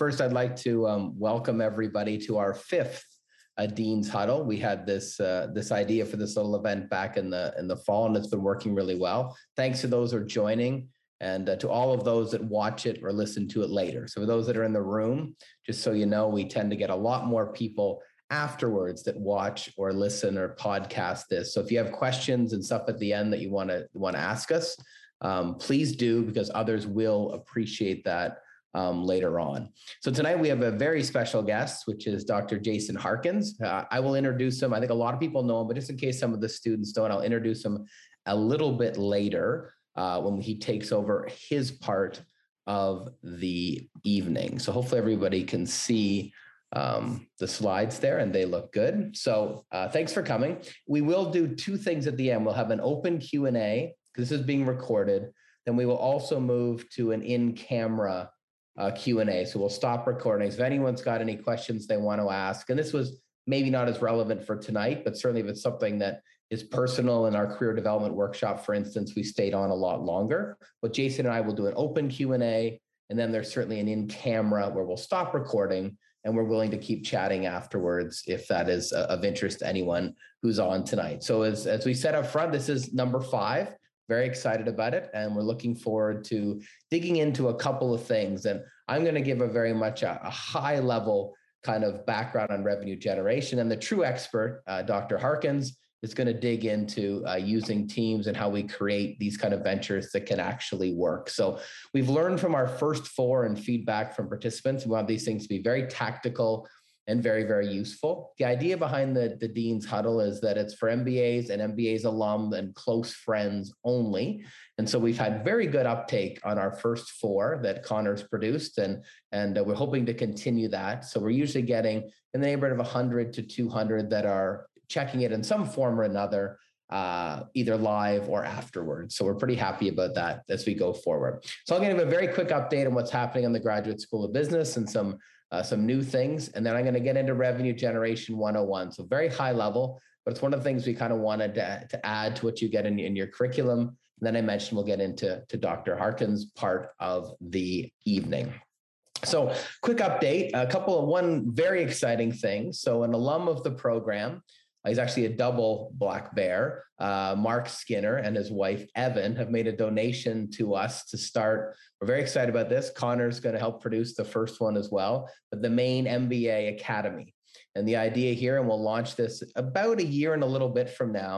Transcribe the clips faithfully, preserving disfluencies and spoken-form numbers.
first, I'd like to um, welcome everybody to our fifth uh, Dean's Huddle. We had this uh, this idea for this little event back in the in the fall, and it's been working really well. Thanks to those who are joining, and uh, to all of those that watch it or listen to it later. So for those that are in the room, just so you know, we tend to get a lot more people afterwards that watch or listen or podcast this. So if you have questions and stuff at the end that you want to want to ask us, um, please do, because others will appreciate that um, later on. So tonight we have a very special guest, which is Doctor Jason Harkins. Uh, I will introduce him. I think a lot of people know him, but just in case some of the students don't, I'll introduce him a little bit later uh, when he takes over his part of the evening. So hopefully everybody can see Um, the slides there, and they look good. So uh, thanks for coming. We will do two things at the end. We'll have an open Q and A, because this is being recorded. Then we will also move to an in-camera uh, Q and A. So we'll stop recording. So if anyone's got any questions they want to ask, and this was maybe not as relevant for tonight, but certainly if it's something that is personal in our career development workshop, for instance, we stayed on a lot longer. But Jason and I will do an open Q and A, and then there's certainly an in-camera where we'll stop recording, and we're willing to keep chatting afterwards if that is of interest to anyone who's on tonight. So as, as we said up front, this is number five. Very excited about it, and we're looking forward to digging into a couple of things. And I'm going to give a very much a, a high level kind of background on revenue generation. And the true expert, uh, Doctor Harkins, is going to dig into uh, using teams and how we create these kind of ventures that can actually work. So we've learned from our first four and feedback from participants. We want these things to be very tactical and very, very useful. The idea behind the, the Dean's Huddle is that it's for M B As and M B As alum and close friends only. And so we've had very good uptake on our first four that Connor's produced, and, and uh, we're hoping to continue that. So we're usually getting in the neighborhood of one hundred to two hundred that are checking it in some form or another, uh, either live or afterwards. So we're pretty happy about that as we go forward. So I'm going to give a very quick update on what's happening in the Graduate School of Business and some, uh, some new things. And then I'm going to get into Revenue Generation one oh one. So very high level, but it's one of the things we kind of wanted to, to add to what you get in, in your curriculum. And then I mentioned we'll get into to Doctor Harkins' part of the evening. So quick update, a couple of one very exciting thing. So an alum of the program, he's actually a double black bear. Uh, Mark Skinner and his wife, Evan, have made a donation to us to start. We're very excited about this. Connor's going to help produce the first one as well, but the Maine M B A Academy. And the idea here, and we'll launch this about a year and a little bit from now,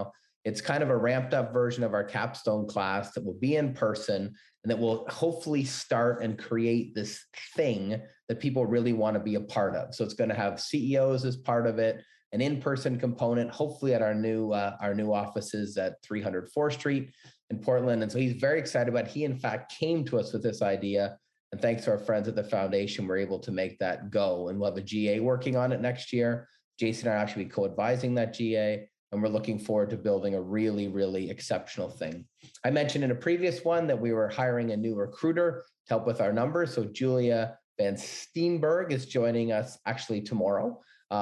it's kind of a ramped up version of our capstone class that will be in person and that will hopefully start and create this thing that people really want to be a part of. So it's going to have C E Os as part of it, an in-person component, hopefully at our new uh, our new offices at three hundred fourth street in Portland. And so he's very excited about it. He, in fact, came to us with this idea. And thanks to our friends at the foundation, we're able to make that go. And we'll have a G A working on it next year. Jason and I are actually co-advising that G A. And we're looking forward to building a really, really exceptional thing. I mentioned in a previous one that we were hiring a new recruiter to help with our numbers. So Julia Van Steenberg is joining us actually tomorrow.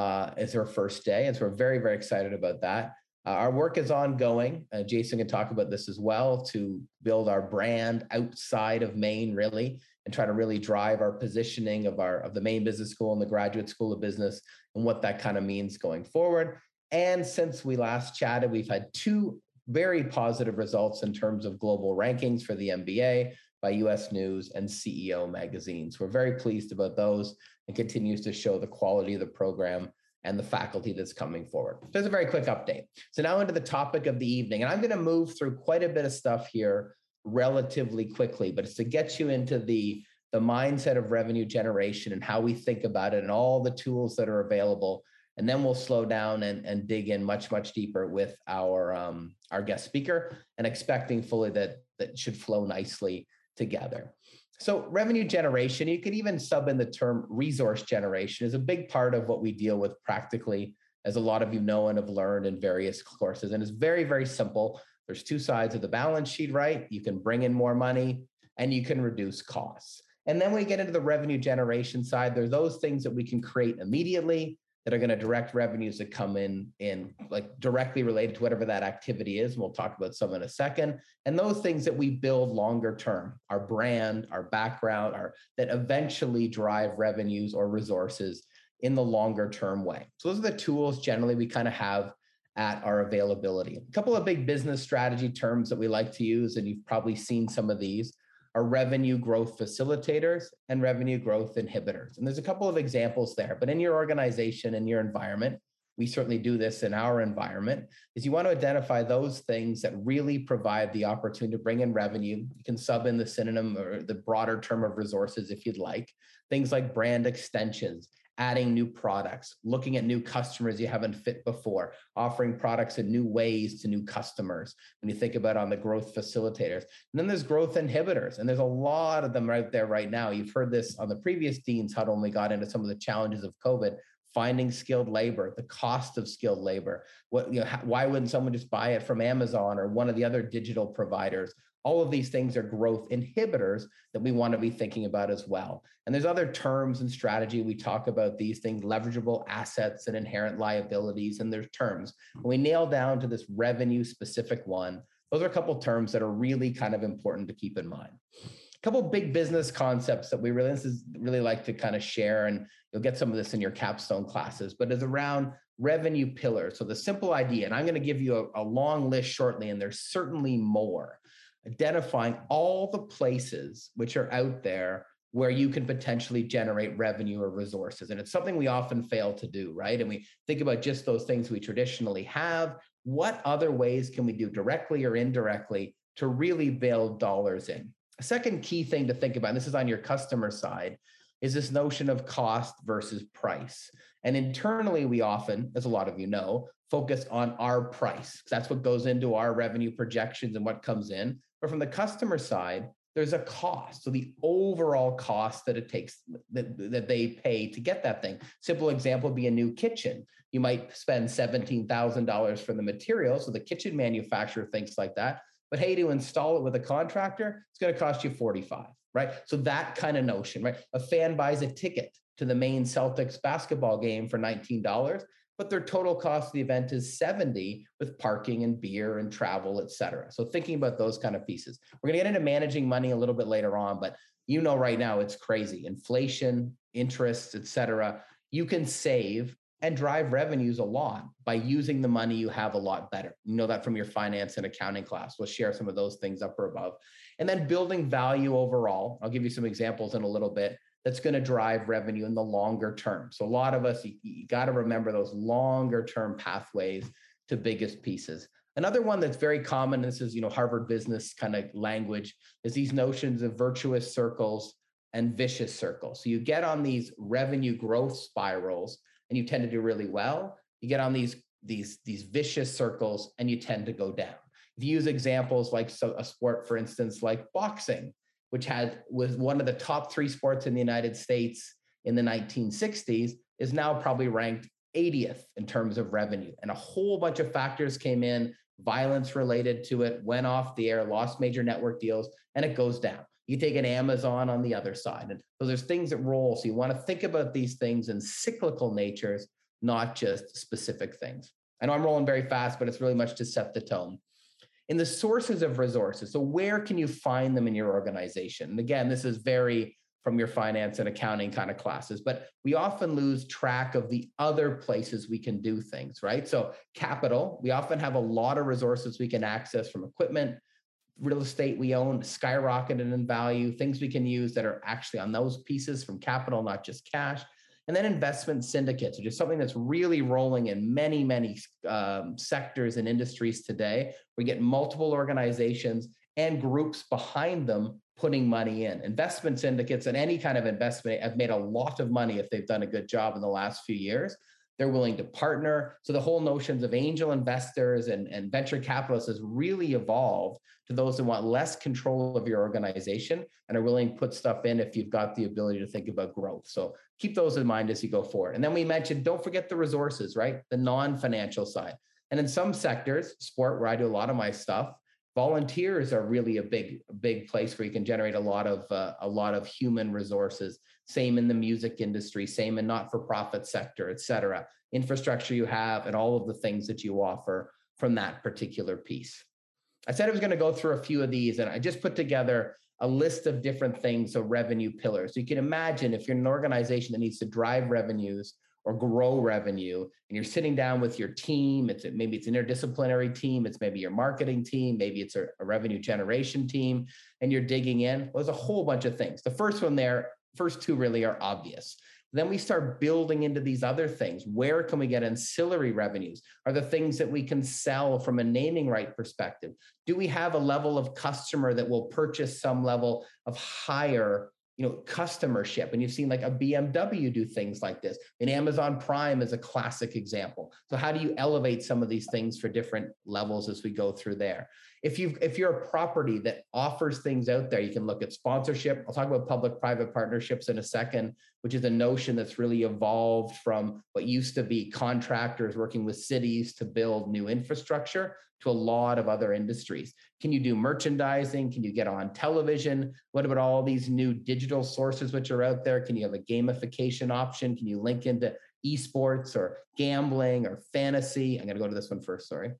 Uh, is her first day. And so we're very, very excited about that. Uh, our work is ongoing. Uh, Jason can talk about this as well, to build our brand outside of Maine, really, and try to really drive our positioning of our of the Maine Business School and the Graduate School of Business and what that kind of means going forward. And since we last chatted, we've had two very positive results in terms of global rankings for the M B A by U S News and C E O magazines. We're very pleased about those. And continues to show the quality of the program and the faculty that's coming forward. So that's a very quick update. So now into the topic of the evening, and I'm going to move through quite a bit of stuff here relatively quickly, but it's to get you into the, the mindset of revenue generation and how we think about it and all the tools that are available. And then we'll slow down and, and dig in much, much deeper with our, um, our guest speaker, and expecting fully that that should flow nicely together. So revenue generation, you could even sub in the term resource generation, is a big part of what we deal with practically, as a lot of you know and have learned in various courses. And it's very, very simple. There's two sides of the balance sheet, right? You can bring in more money and you can reduce costs. And then when we get into the revenue generation side, there's those things that we can create immediately that are going to direct revenues that come in in like directly related to whatever that activity is. And we'll talk about some in a second. And those things that we build longer term, our brand, our background, our that eventually drive revenues or resources in the longer term way. So those are the tools generally we kind of have at our availability. A couple of big business strategy terms that we like to use, and you've probably seen some of these, are revenue growth facilitators and revenue growth inhibitors. And there's a couple of examples there, but in your organization, in your environment, we certainly do this in our environment, is you want to identify those things that really provide the opportunity to bring in revenue. You can sub in the synonym or the broader term of resources if you'd like. Things like brand extensions, adding new products, looking at new customers you haven't fit before, offering products in new ways to new customers when you think about on the growth facilitators. And then there's growth inhibitors, and there's a lot of them out there right now. You've heard this on the previous Dean's Huddle when we got into some of the challenges of COVID, finding skilled labor, the cost of skilled labor. What, you know, why wouldn't someone just buy it from Amazon or one of the other digital providers? All of these things are growth inhibitors that we want to be thinking about as well. And there's other terms and strategy. We talk about these things, leverageable assets and inherent liabilities, and there's terms. When we nail down to this revenue specific one, those are a couple of terms that are really kind of important to keep in mind. A couple of big business concepts that we really, this is really like to kind of share, and you'll get some of this in your capstone classes, but it's around revenue pillars. So the simple idea, and I'm going to give you a, a long list shortly, and there's certainly more. Identifying all the places which are out there where you can potentially generate revenue or resources. And it's something we often fail to do, right? And we think about just those things we traditionally have. What other ways can we do directly or indirectly to really build dollars in? A second key thing to think about, and this is on your customer side, is this notion of cost versus price. And internally, we often, as a lot of you know, focus on our price. That's what goes into our revenue projections and what comes in. But from the customer side, there's a cost. So the overall cost that it takes, that, that they pay to get that thing. Simple example would be a new kitchen. You might spend seventeen thousand dollars for the material. So the kitchen manufacturer thinks like that. But hey, to install it with a contractor, it's going to cost you forty-five thousand dollars, right? So that kind of notion, right? A fan buys a ticket to the Maine Celtics basketball game for nineteen dollars, but their total cost of the event is seventy dollars with parking and beer and travel, et cetera. So thinking about those kind of pieces. We're going to get into managing money a little bit later on, but you know right now it's crazy. Inflation, interest, et cetera. You can save and drive revenues a lot by using the money you have a lot better. You know that from your finance and accounting class. We'll share some of those things up or above. And then building value overall. I'll give you some examples in a little bit. That's going to drive revenue in the longer term. So a lot of us, you, you got to remember those longer term pathways to biggest pieces. Another one that's very common, this is, you know, Harvard business kind of language, is these notions of virtuous circles and vicious circles. So you get on these revenue growth spirals and you tend to do really well. You get on these, these, these vicious circles and you tend to go down. If you use examples like so a sport, for instance, like boxing, which had was one of the top three sports in the United States in the nineteen sixties, is now probably ranked eightieth in terms of revenue. And a whole bunch of factors came in, violence related to it, went off the air, lost major network deals, and it goes down. You take an Amazon on the other side. And so there's things that roll. So you want to think about these things in cyclical natures, not just specific things. I know I'm rolling very fast, but it's really much to set the tone. In the sources of resources, so where can you find them in your organization? And again, this is very from your finance and accounting kind of classes, but we often lose track of the other places we can do things, right? So capital, we often have a lot of resources we can access from equipment, real estate we own skyrocketed in value, things we can use that are actually on those pieces from capital, not just cash. And then investment syndicates, which is something that's really rolling in many, many um, sectors and industries today. We get multiple organizations and groups behind them putting money in. Investment syndicates and any kind of investment have made a lot of money if they've done a good job in the last few years. They're willing to partner. So the whole notions of angel investors and, and venture capitalists has really evolved to those who want less control of your organization and are willing to put stuff in if you've got the ability to think about growth. So keep those in mind as you go forward. And then we mentioned, don't forget the resources, right? The non-financial side. And in some sectors, sport, where I do a lot of my stuff, Volunteers are really a big, big place where you can generate a lot of uh, a lot of human resources. Same in the music industry, same in not-for-profit sector, et cetera. Infrastructure you have and all of the things that you offer from that particular piece. I said I was going to go through a few of these, and I just put together a list of different things, so revenue pillars. So you can imagine if you're an organization that needs to drive revenues or grow revenue, and you're sitting down with your team, it's maybe it's an interdisciplinary team, it's maybe your marketing team, maybe it's a, a revenue generation team, and you're digging in. Well, there's a whole bunch of things. The first one there, first two really are obvious. Then we start building into these other things. Where can we get ancillary revenues? Are the things that we can sell from a naming right perspective? Do we have a level of customer that will purchase some level of higher, you know, customership? And you've seen like a B M W do things like this. And Amazon Prime is a classic example. So how do you elevate some of these things for different levels as we go through there? If you've, if you're a property that offers things out there, you can look at sponsorship. I'll talk about public-private partnerships in a second, which is a notion that's really evolved from what used to be contractors working with cities to build new infrastructure to a lot of other industries. Can you do merchandising? Can you get on television? What about all these new digital sources which are out there? Can you have a gamification option? Can you link into esports or gambling or fantasy? I'm going to go to this one first, sorry.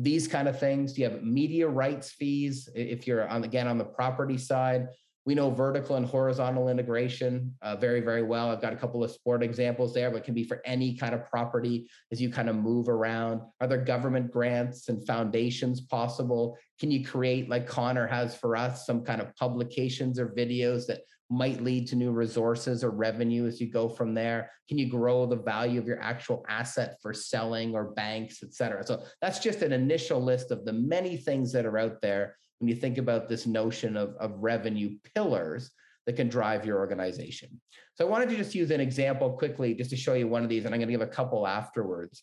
These kind of things. You have media rights fees. If you're on, again, on the property side, we know vertical and horizontal integration uh, very, very well. I've got a couple of sport examples there, but it can be for any kind of property as you kind of move around. Are there government grants and foundations possible? Can you create, like Connor has for us, some kind of publications or videos that might lead to new resources or revenue as you go from there? Can you grow the value of your actual asset for selling or banks, et cetera? So that's just an initial list of the many things that are out there when you think about this notion of, of revenue pillars that can drive your organization. So I wanted to just use an example quickly just to show you one of these, and I'm going to give a couple afterwards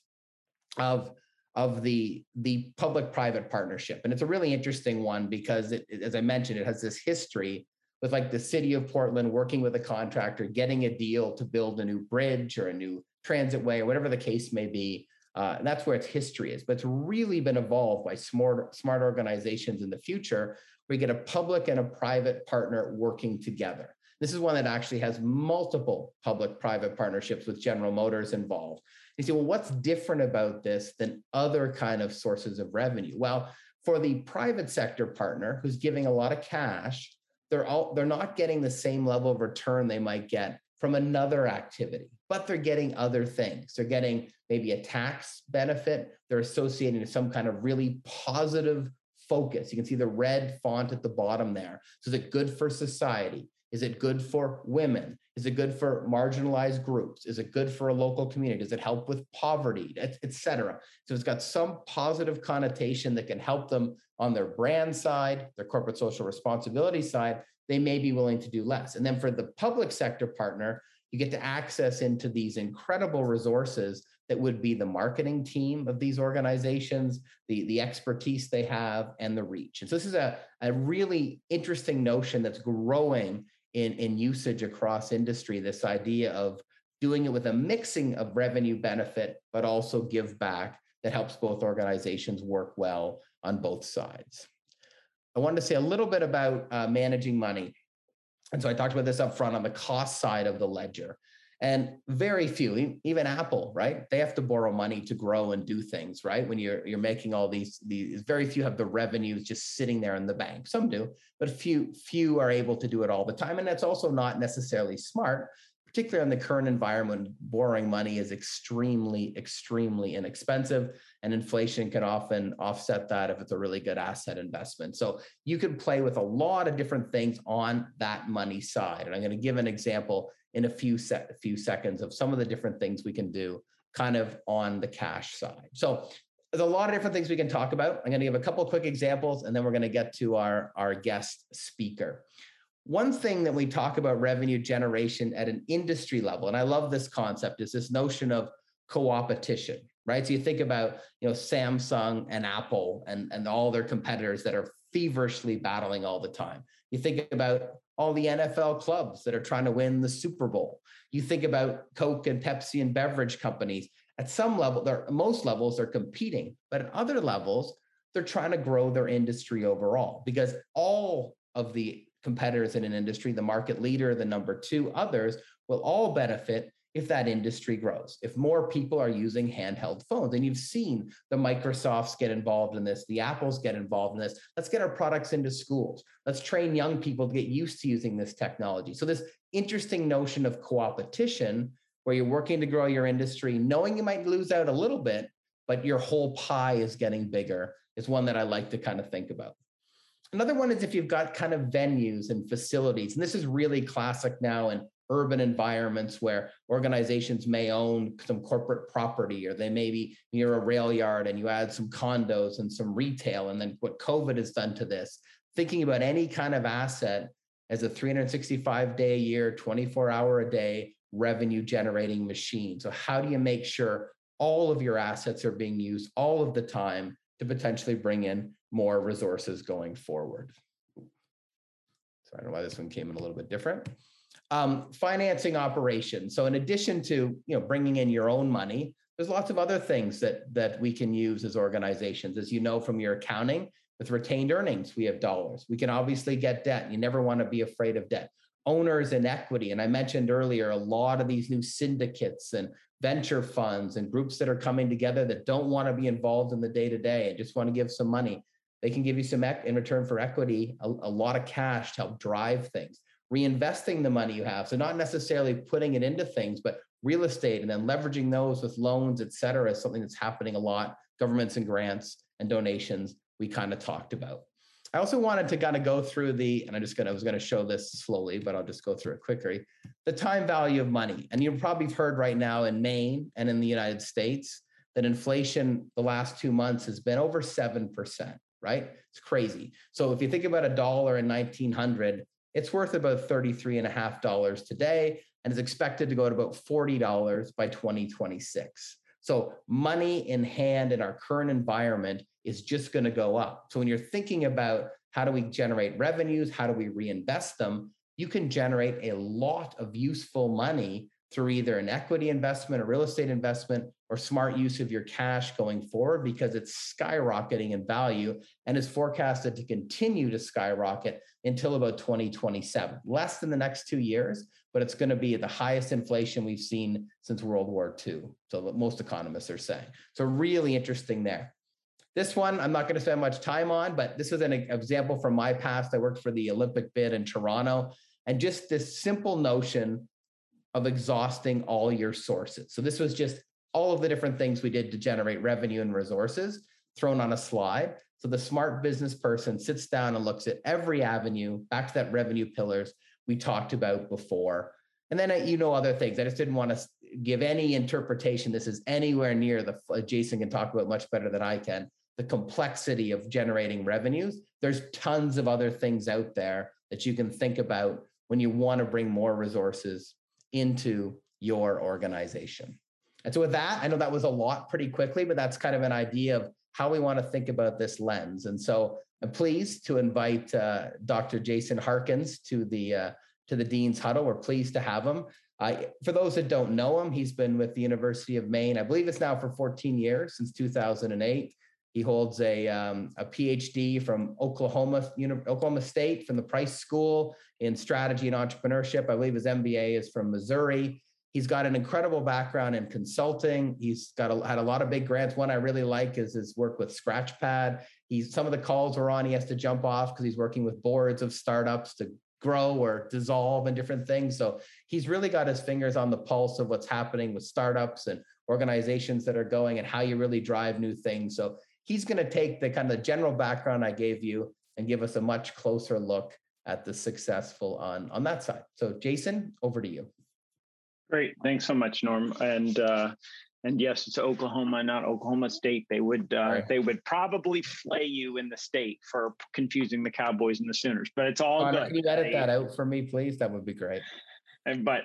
of of the, the public-private partnership. And it's a really interesting one because, it, as I mentioned, it has this history with like the city of Portland working with a contractor, getting a deal to build a new bridge or a new transit way or whatever the case may be. Uh, and that's where its history is. But it's really been evolved by smart, smart organizations in the future where you get a public and a private partner working together. This is one that actually has multiple public-private partnerships with General Motors involved. You say, well, what's different about this than other kind of sources of revenue? Well, for the private sector partner who's giving a lot of cash, They're all, they're not getting the same level of return they might get from another activity, but they're getting other things. They're getting maybe a tax benefit. They're associating to some kind of really positive focus. You can see the red font at the bottom there. So is it good for society? Is it good for women? Is it good for marginalized groups? Is it good for a local community? Does it help with poverty, et cetera? So it's got some positive connotation that can help them on their brand side, their corporate social responsibility side. They may be willing to do less. And then for the public sector partner, you get to access into these incredible resources that would be the marketing team of these organizations, the, the expertise they have, and the reach. And so this is a, a really interesting notion that's growing in, in usage across industry, this idea of doing it with a mixing of revenue benefit, but also give back that helps both organizations work well on both sides. I wanted to say a little bit about uh, managing money. And so I talked about this up front on the cost side of the ledger. And very few, even Apple, right? They have to borrow money to grow and do things, right? When you're you're making all these, these very few have the revenues just sitting there in the bank. Some do, but few, few are able to do it all the time. And that's also not necessarily smart, particularly in the current environment. Borrowing money is extremely, extremely inexpensive, and inflation can often offset that if it's a really good asset investment. So you can play with a lot of different things on that money side. And I'm going to give an example in a few se- few seconds of some of the different things we can do kind of on the cash side. So there's a lot of different things we can talk about. I'm going to give a couple of quick examples, and then we're going to get to our, our guest speaker. One thing that we talk about revenue generation at an industry level, and I love this concept, is this notion of co-opetition, right? So you think about, you know, Samsung and Apple and, and all their competitors that are feverishly battling all the time. You think about all the N F L clubs that are trying to win the Super Bowl. You think about Coke and Pepsi and beverage companies. At some level, they're, most levels, they're competing, but at other levels, they're trying to grow their industry overall, because all of the competitors in an industry, the market leader, the number two, others, will all benefit if that industry grows, if more people are using handheld phones. And you've seen the Microsofts get involved in this, the Apples get involved in this. Let's get our products into schools. Let's train young people to get used to using this technology. So this interesting notion of co-opetition, where you're working to grow your industry, knowing you might lose out a little bit, but your whole pie is getting bigger, is one that I like to kind of think about. Another one is if you've got kind of venues and facilities, and this is really classic now in urban environments where organizations may own some corporate property, or they may be near a rail yard and you add some condos and some retail, and then what COVID has done to this, thinking about any kind of asset as a three hundred sixty-five day a year, twenty-four hour a day revenue generating machine. So how do you make sure all of your assets are being used all of the time to potentially bring in more resources going forward? So I don't know why this one came in a little bit different. Um, financing operations. So in addition to, you know, bringing in your own money, there's lots of other things that, that we can use as organizations. As you know from your accounting, with retained earnings, we have dollars. We can obviously get debt. You never want to be afraid of debt. Owners in equity. And I mentioned earlier, a lot of these new syndicates and venture funds and groups that are coming together that don't want to be involved in the day-to-day and just want to give some money. They can give you some ec- in return for equity, a, a lot of cash to help drive things. Reinvesting the money you have. So not necessarily putting it into things, but real estate, and then leveraging those with loans, et cetera, is something that's happening a lot. Governments and grants and donations, we kind of talked about. I also wanted to kind of go through the, and I'm just going to, I was going to show this slowly, but I'll just go through it quickly. The time value of money. And you've probably heard right now in Maine and in the United States that inflation the last two months has been over seven percent, right? It's crazy. So if you think about a dollar in nineteen hundred, it's worth about thirty-three and a half dollars today, and is expected to go to about forty dollars by twenty twenty-six. So money in hand in our current environment is just going to go up. So when you're thinking about how do we generate revenues, how do we reinvest them, you can generate a lot of useful money through either an equity investment, a real estate investment, or smart use of your cash going forward, because it's skyrocketing in value and is forecasted to continue to skyrocket until about twenty twenty-seven, less than the next two years, but it's going to be the highest inflation we've seen since World War Two. So what most economists are saying. So really interesting there. This one, I'm not going to spend much time on, but this is an example from my past. I worked for the Olympic bid in Toronto, and just this simple notion of exhausting all your sources. So this was just all of the different things we did to generate revenue and resources thrown on a slide. So the smart business person sits down and looks at every avenue, back to that revenue pillars we talked about before. And then, you know, other things. I just didn't want to give any interpretation. This is anywhere near the, Jason can talk about much better than I can, the complexity of generating revenues. There's tons of other things out there that you can think about when you want to bring more resources into your organization. And so with that, I know that was a lot pretty quickly, but that's kind of an idea of how we want to think about this lens. And so I'm pleased to invite uh, Doctor Jason Harkins to the uh, to the Dean's Huddle. We're pleased to have him. Uh, for those that don't know him, he's been with the University of Maine, I believe it's now for fourteen years, since two thousand eight. He holds a, um, a PhD from Oklahoma, you know, Oklahoma State, from the Price School in strategy and entrepreneurship. I believe his M B A is from Missouri. He's got an incredible background in consulting. He's got a, had a lot of big grants. One I really like is his work with Scratchpad. He's, some of the calls we're on, he has to jump off because he's working with boards of startups to grow or dissolve and different things. So he's really got his fingers on the pulse of what's happening with startups and organizations that are going and how you really drive new things. So he's going to take the kind of general background I gave you and give us a much closer look at the successful on, on that side. So Jason, over to you. Great. Thanks so much, Norm. And, uh, and yes, it's Oklahoma, not Oklahoma State. They would, uh, right. they would probably flay you in the state for confusing the Cowboys and the Sooners, but it's all Connor, good. Can you edit that out for me, please? That would be great. And, but,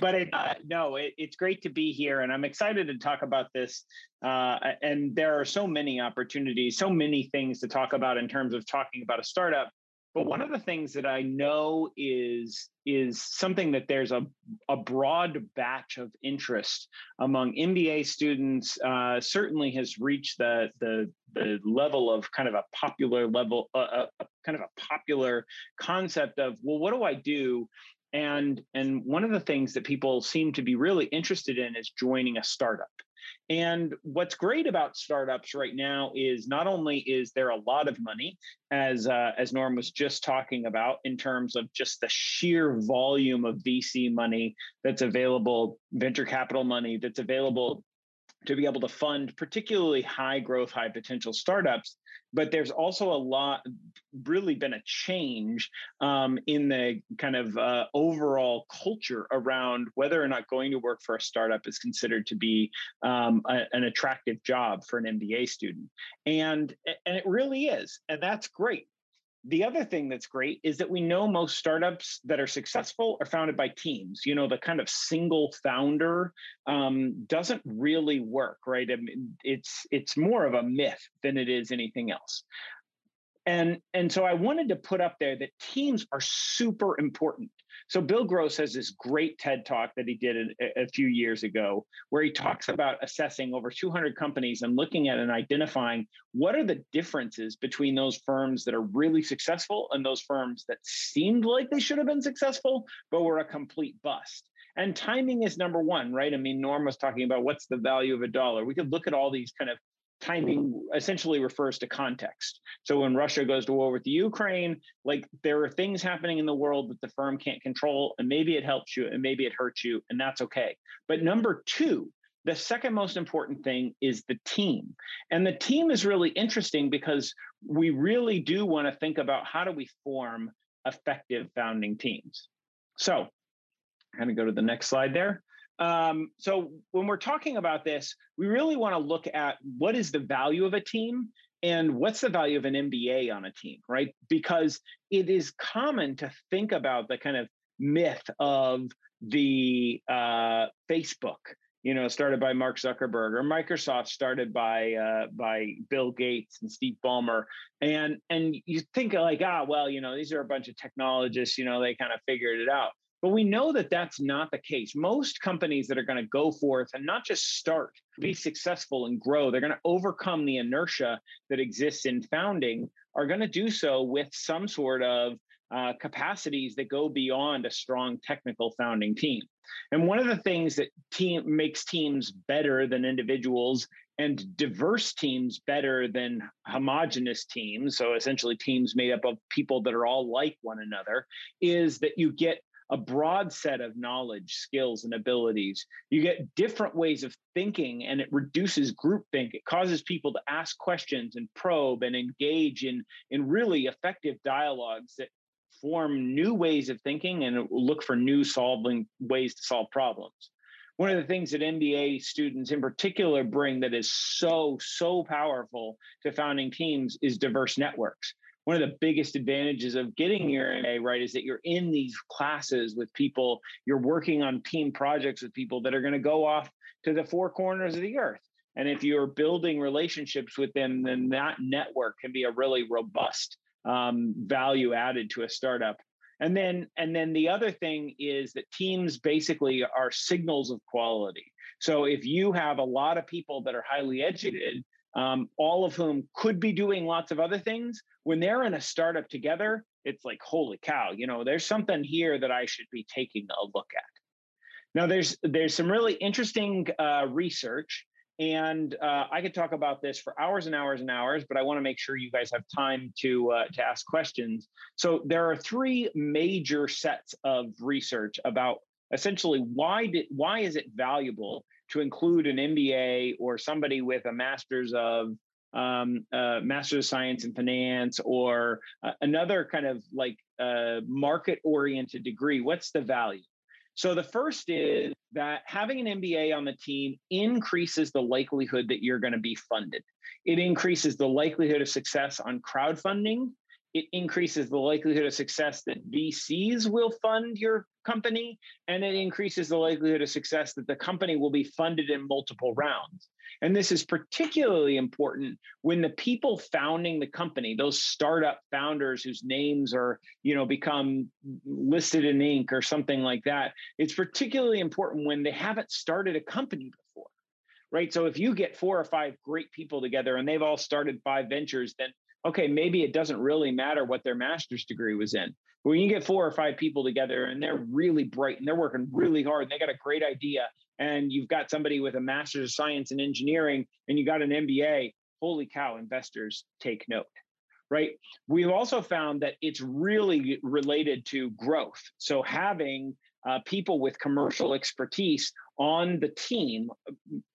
but it, uh, no, it, it's great to be here, and I'm excited to talk about this. Uh, and there are so many opportunities, so many things to talk about in terms of talking about a startup. But one of the things that I know is, is something that there's a, a broad batch of interest among M B A students, uh, certainly has reached the, the, the level of kind of a popular level, uh, a kind of a popular concept of, well, what do I do? And, and one of the things that people seem to be really interested in is joining a startup. And what's great about startups right now is not only is there a lot of money, as uh, as Norm was just talking about, in terms of just the sheer volume of V C money that's available, venture capital money that's available to be able to fund particularly high growth, high potential startups. But there's also a lot, really been a change um, in the kind of uh, overall culture around whether or not going to work for a startup is considered to be um, a, an attractive job for an M B A student. And, and it really is. And that's great. The other thing that's great is that we know most startups that are successful are founded by teams. You know, the kind of single founder um, doesn't really work, right? I mean, it's it's more of a myth than it is anything else. And, and so I wanted to put up there that teams are super important. So Bill Gross has this great TED Talk that he did a, a few years ago, where he talks about assessing over two hundred companies and looking at and identifying what are the differences between those firms that are really successful and those firms that seemed like they should have been successful, but were a complete bust. And timing is number one, right? I mean, Norm was talking about what's the value of a dollar. We could look at all these kind of timing essentially refers to context. So when Russia goes to war with the Ukraine, like there are things happening in the world that the firm can't control, and maybe it helps you and maybe it hurts you, and that's okay. But number two, the second most important thing is the team. And the team is really interesting because we really do want to think about how do we form effective founding teams. So I'm going to go to the next slide there. Um, so when we're talking about this, we really want to look at what is the value of a team and what's the value of an M B A on a team, right? Because it is common to think about the kind of myth of the uh, Facebook, you know, started by Mark Zuckerberg, or Microsoft started by uh, by Bill Gates and Steve Ballmer. And, and you think like, ah, well, you know, these are a bunch of technologists, you know, they kind of figured it out. But we know that that's not the case. Most companies that are going to go forth and not just start, be successful and grow, they're going to overcome the inertia that exists in founding, are going to do so with some sort of uh, capacities that go beyond a strong technical founding team. And one of the things that team makes teams better than individuals and diverse teams better than homogenous teams, so essentially teams made up of people that are all like one another, is that you get a broad set of knowledge, skills, and abilities. You get different ways of thinking, and it reduces groupthink. It causes people to ask questions and probe and engage in, in really effective dialogues that form new ways of thinking and look for new solving ways to solve problems. One of the things that M B A students in particular bring that is so, so powerful to founding teams is diverse networks. One of the biggest advantages of getting your M B A, right, is that you're in these classes with people, you're working on team projects with people that are going to go off to the four corners of the earth. And if you're building relationships with them, then that network can be a really robust um, value added to a startup. And then, and then the other thing is that teams basically are signals of quality. So if you have a lot of people that are highly educated, Um, all of whom could be doing lots of other things, when they're in a startup together, it's like, holy cow, you know, there's something here that I should be taking a look at. Now, there's there's some really interesting uh, research, and uh, I could talk about this for hours and hours and hours, but I want to make sure you guys have time to uh, to ask questions. So there are three major sets of research about essentially why did why is it valuable to include an M B A or somebody with a master's of um, uh, master's of science in finance or uh, another kind of like uh, market-oriented degree. What's the value? So the first is that having an M B A on the team increases the likelihood that you're going to be funded. It increases the likelihood of success on crowdfunding. It increases the likelihood of success that V Cs will fund your company, and it increases the likelihood of success that the company will be funded in multiple rounds. And this is particularly important when the people founding the company, those startup founders whose names are, you know, become listed in ink or something like that, it's particularly important when they haven't started a company before, right? So if you get four or five great people together and they've all started five ventures, then okay, maybe it doesn't really matter what their master's degree was in. But when you get four or five people together and they're really bright and they're working really hard and they got a great idea, and you've got somebody with a master's of science in engineering and you got an M B A, holy cow, investors take note, right? We've also found that it's really related to growth. So having uh, people with commercial expertise on the team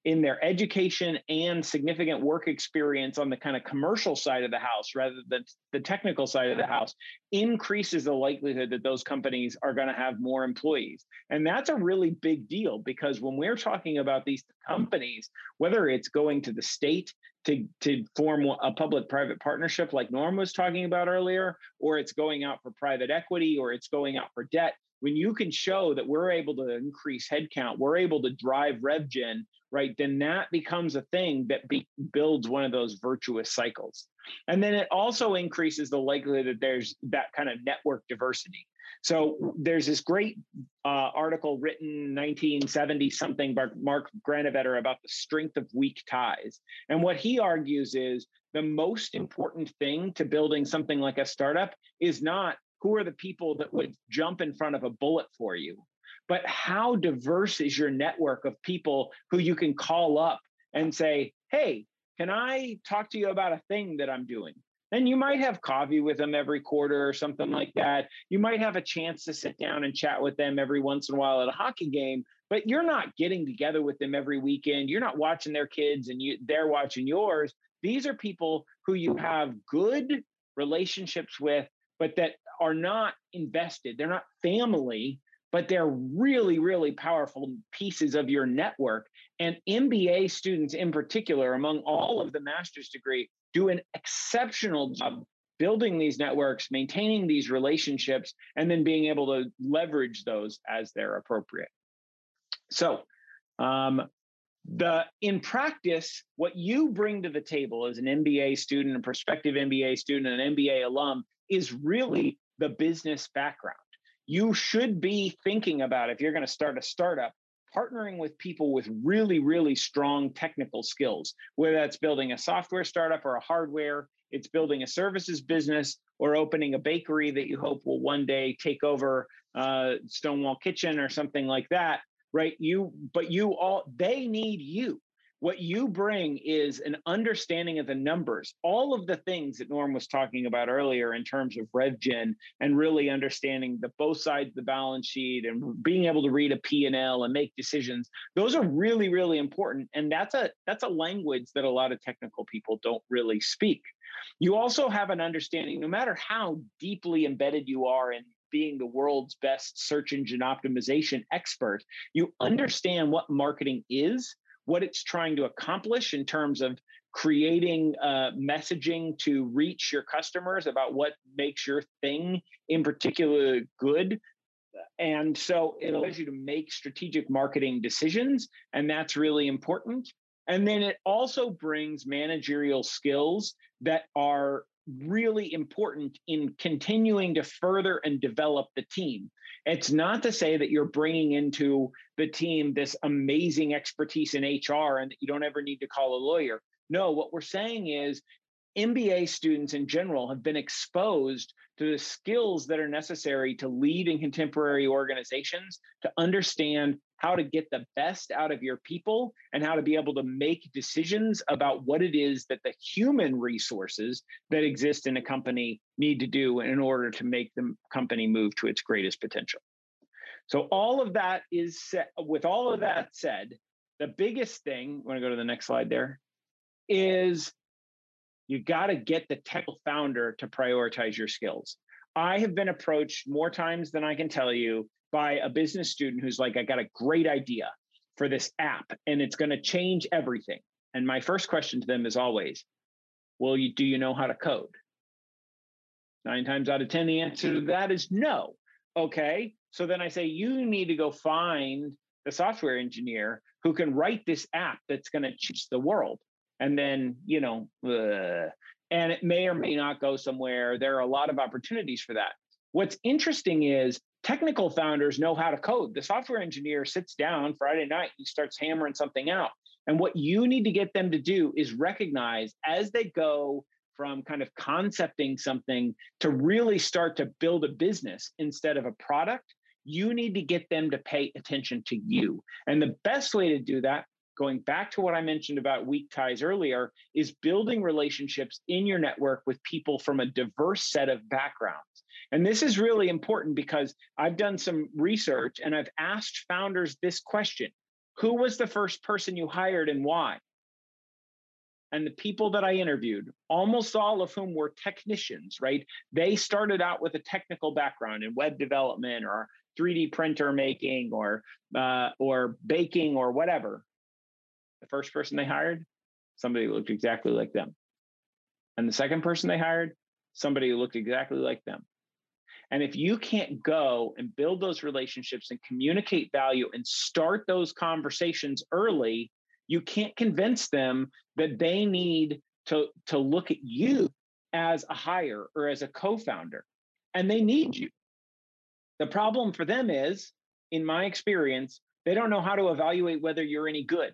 in their education and significant work experience on the kind of commercial side of the house rather than the technical side of the house increases the likelihood that those companies are going to have more employees. And that's a really big deal, because when we're talking about these companies, whether it's going to the state to, to form a public-private partnership like Norm was talking about earlier, or it's going out for private equity, or it's going out for debt, when you can show that we're able to increase headcount, we're able to drive rev gen, right? Then that becomes a thing that be, builds one of those virtuous cycles. And then it also increases the likelihood that there's that kind of network diversity. So there's this great uh, article written nineteen seventy something by Mark Granovetter about the strength of weak ties. And what he argues is the most important thing to building something like a startup is not who are the people that would jump in front of a bullet for you, but how diverse is your network of people who you can call up and say, hey, can I talk to you about a thing that I'm doing? And you might have coffee with them every quarter or something like that. You might have a chance to sit down and chat with them every once in a while at a hockey game, but you're not getting together with them every weekend. You're not watching their kids and you, they're watching yours. These are people who you have good relationships with, but that are not invested. They're not family, but they're really, really powerful pieces of your network. And M B A students in particular, among all of the master's degree, do an exceptional job building these networks, maintaining these relationships, and then being able to leverage those as they're appropriate. So um, the in practice, what you bring to the table as an M B A student, a prospective M B A student, an M B A alum, is really the business background. You should be thinking about, if you're going to start a startup, partnering with people with really, really strong technical skills, whether that's building a software startup or a hardware, it's building a services business, or opening a bakery that you hope will one day take over uh, Stonewall Kitchen or something like that, right? You, but you all, they need you. What you bring is an understanding of the numbers, all of the things that Norm was talking about earlier in terms of rev gen, and really understanding the both sides of the balance sheet and being able to read a P and L and make decisions. Those are really, really important. And that's a, that's a language that a lot of technical people don't really speak. You also have an understanding, no matter how deeply embedded you are in being the world's best search engine optimization expert, you understand what marketing is, what it's trying to accomplish in terms of creating uh, messaging to reach your customers about what makes your thing in particular good. And so it allows you to make strategic marketing decisions, and that's really important. And then it also brings managerial skills that are really important in continuing to further and develop the team. It's not to say that you're bringing into the team this amazing expertise in H R and that you don't ever need to call a lawyer. No, what we're saying is M B A students in general have been exposed to the skills that are necessary to lead in contemporary organizations, to understand how to get the best out of your people and how to be able to make decisions about what it is that the human resources that exist in a company need to do in order to make the company move to its greatest potential. So all of that is set. With all of that said, the biggest thing, I want to go to the next slide there, is you got to get the tech founder to prioritize your skills. I have been approached more times than I can tell you by a business student who's like, I got a great idea for this app and it's going to change everything. And my first question to them is always, well, you, do you know how to code? Nine times out of ten, the answer to that is no. Okay, So then I say, you need to go find the software engineer who can write this app that's going to change the world. And then, you know, ugh, and it may or may not go somewhere. There are a lot of opportunities for that. What's interesting is technical founders know how to code. The software engineer sits down Friday night, he starts hammering something out. And what you need to get them to do is recognize as they go from kind of concepting something to really start to build a business instead of a product, you need to get them to pay attention to you. And the best way to do that, going back to what I mentioned about weak ties earlier, is building relationships in your network with people from a diverse set of backgrounds. And this is really important because I've done some research and I've asked founders this question: who was the first person you hired and why? And the people that I interviewed, almost all of whom were technicians, right? They started out with a technical background in web development or three D printer making or uh, or baking or whatever. The first person they hired, somebody who looked exactly like them. And the second person they hired, somebody who looked exactly like them. And if you can't go and build those relationships and communicate value and start those conversations early, you can't convince them that they need to, to look at you as a hire or as a co-founder, and they need you. The problem for them is, in my experience, they don't know how to evaluate whether you're any good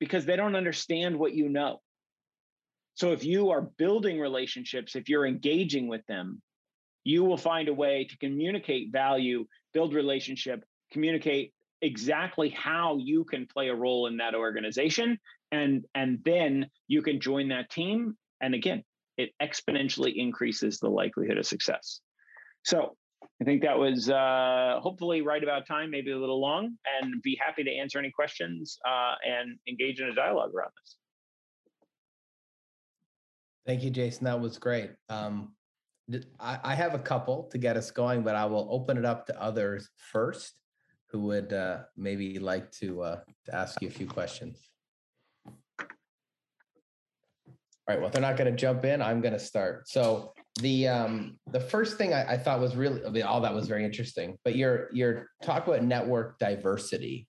because they don't understand what you know. So if you are building relationships, if you're engaging with them, you will find a way to communicate value, build relationship, communicate exactly how you can play a role in that organization. And, and then you can join that team. And again, it exponentially increases the likelihood of success. So I think that was uh, hopefully right about time, maybe a little long, and be happy to answer any questions uh, and engage in a dialogue around this. Thank you, Jason. That was great. Um, I, I have a couple to get us going, but I will open it up to others first who would uh, maybe like to, uh, to ask you a few questions. All right, well, if they're not gonna jump in, I'm gonna start. So the um, the first thing I, I thought was really, I mean, all that was very interesting, but your, your talk about network diversity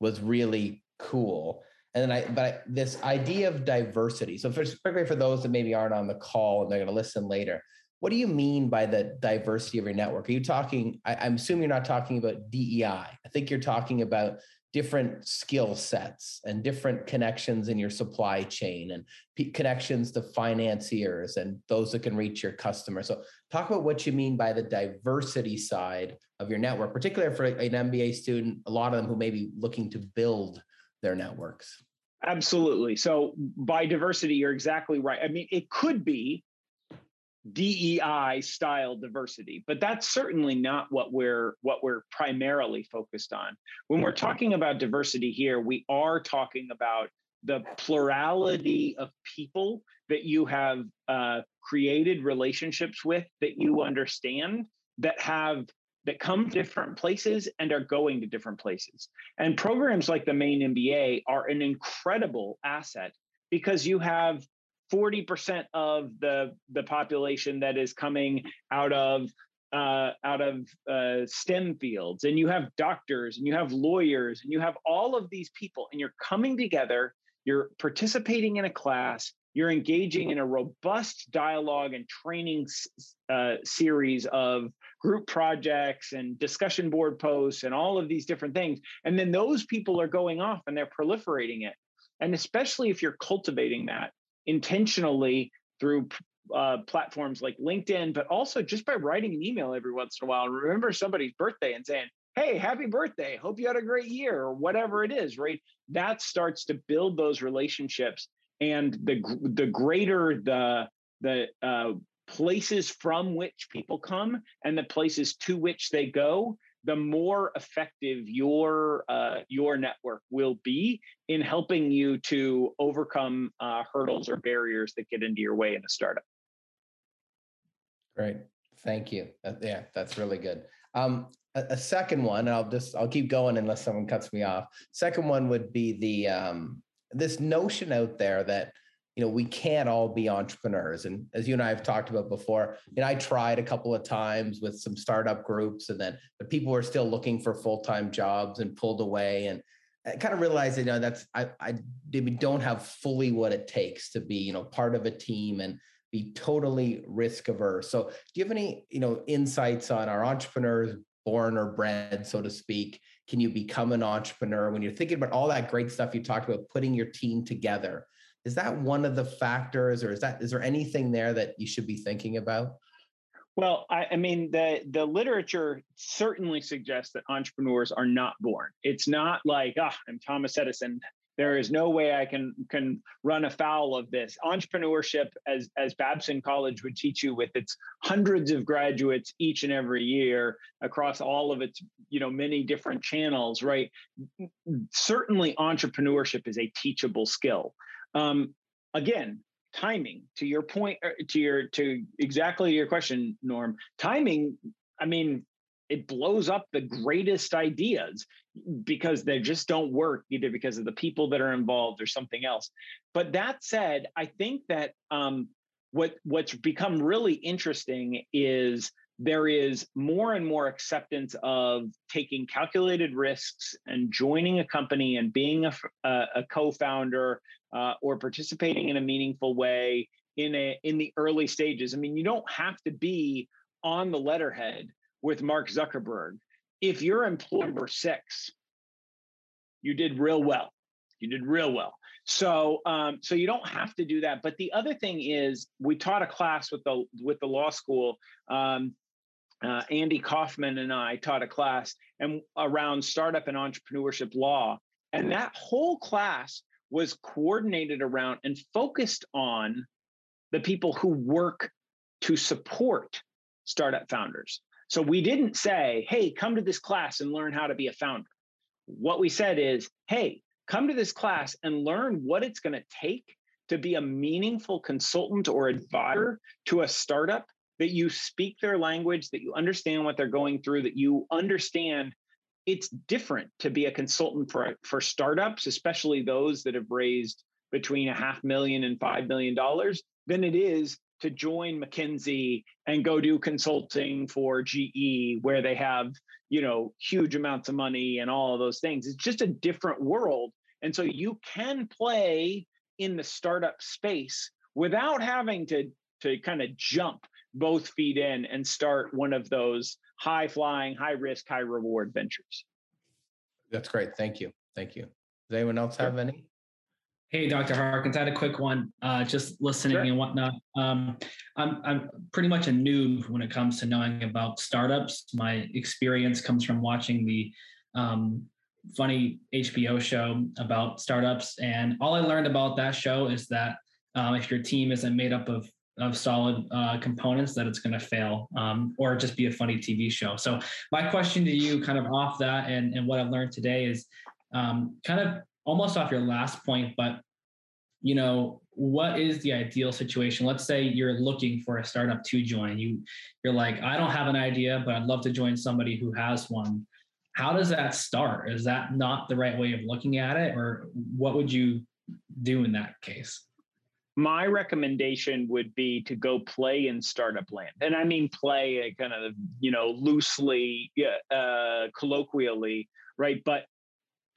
was really cool. And then I, but I, this idea of diversity, so particularly for those that maybe aren't on the call and they're gonna listen later, what do you mean by the diversity of your network? Are you talking, I, I'm assuming you're not talking about D E I. I think you're talking about different skill sets and different connections in your supply chain and p- connections to financiers and those that can reach your customer. So talk about what you mean by the diversity side of your network, particularly for an M B A student, a lot of them who may be looking to build their networks. Absolutely. So by diversity, you're exactly right. I mean, it could be D E I style diversity, but that's certainly not what we're what we're primarily focused on. When we're talking about diversity here, we are talking about the plurality of people that you have uh, created relationships with, that you understand, that have that come different places and are going to different places. And programs like the Maine M B A are an incredible asset because you have forty percent of the, the population that is coming out of uh, out of uh, STEM fields, and you have doctors, and you have lawyers, and you have all of these people, and you're coming together, you're participating in a class, you're engaging in a robust dialogue and training uh, series of group projects and discussion board posts and all of these different things. And then those people are going off and they're proliferating it. And especially if you're cultivating that intentionally through uh, platforms like LinkedIn, but also just by writing an email every once in a while. Remember somebody's birthday and saying, hey, happy birthday. Hope you had a great year, or whatever it is, right? That starts to build those relationships. And the the greater the, the uh, places from which people come and the places to which they go, the more effective your uh, your network will be in helping you to overcome uh, hurdles or barriers that get into your way in a startup. Great, thank you. Uh, yeah, that's really good. Um, a, a second one, and I'll just I'll keep going unless someone cuts me off. Second one would be the um, this notion out there that you know, we can't all be entrepreneurs. And as you and I have talked about before, you know, I tried a couple of times with some startup groups, and then the people were still looking for full-time jobs and pulled away. And I kind of realized, you know, that's, I, I don't have fully what it takes to be, you know, part of a team and be totally risk averse. So do you have any, you know, insights on our entrepreneurs born or bred, so to speak? Can you become an entrepreneur when you're thinking about all that great stuff you talked about, putting your team together? Is that one of the factors, or is that, is there anything there that you should be thinking about? Well, I, I mean, the the literature certainly suggests that entrepreneurs are not born. It's not like, ah, oh, I'm Thomas Edison. There is no way I can can run afoul of this. Entrepreneurship, as as Babson College would teach you, with its hundreds of graduates each and every year across all of its, you know, many different channels, right? Certainly, entrepreneurship is a teachable skill. Um, again, timing, to your point, to your, to exactly your question, Norm, timing, I mean, it blows up the greatest ideas because they just don't work, either because of the people that are involved or something else. But that said, I think that um, what what's become really interesting is there is more and more acceptance of taking calculated risks and joining a company and being a, a, a co-founder uh, or participating in a meaningful way in a in the early stages. I mean, you don't have to be on the letterhead with Mark Zuckerberg. If you're employee number six, you did real well. You did real well. So, um, so you don't have to do that. But the other thing is, we taught a class with the with the law school. Um, uh, Andy Kaufman and I taught a class and around startup and entrepreneurship law, and that whole class was coordinated around and focused on the people who work to support startup founders. So we didn't say, "Hey, come to this class and learn how to be a founder." What we said is, "Hey, come to this class and learn what it's going to take to be a meaningful consultant or advisor to a startup, that you speak their language, that you understand what they're going through, that you understand it's different to be a consultant for, for startups, especially those that have raised between a half million and five million dollars, than it is to join McKinsey and go do consulting for G E, where they have, you know, huge amounts of money and all of those things. It's just a different world. And so you can play in the startup space without having to, to kind of jump both feet in and start one of those high flying, high risk, high reward ventures." That's great. Thank you. Thank you. Does anyone else have any? Hey, Doctor Harkins, I had a quick one, uh, just listening sure. and whatnot. Um, I'm, I'm pretty much a noob when it comes to knowing about startups. My experience comes from watching the um, funny H B O show about startups. And all I learned about that show is that um, if your team isn't made up of of solid uh, components, that it's going to fail um, or just be a funny T V show. So my question to you, kind of off that and, and what I've learned today, is um, kind of almost off your last point, but, you know, what is the ideal situation? Let's say you're looking for a startup to join. You, you're like, I don't have an idea, but I'd love to join somebody who has one. How does that start? Is that not the right way of looking at it? Or what would you do in that case? My recommendation would be to go play in startup land. And I mean, play kind of, you know, loosely, uh, colloquially, right? But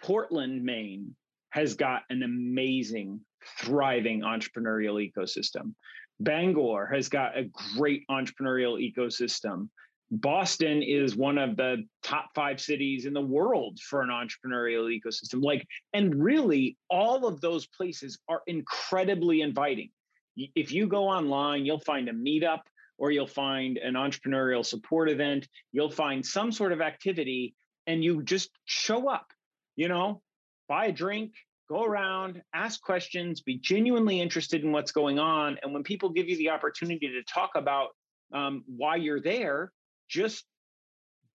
Portland, Maine has got an amazing, thriving entrepreneurial ecosystem. Bangor has got a great entrepreneurial ecosystem. Boston is one of the top five cities in the world for an entrepreneurial ecosystem. Like, and really, all of those places are incredibly inviting. If you go online, you'll find a meetup, or you'll find an entrepreneurial support event. You'll find some sort of activity, and you just show up. You know, buy a drink, go around, ask questions, be genuinely interested in what's going on. And when people give you the opportunity to talk about um, why you're there, just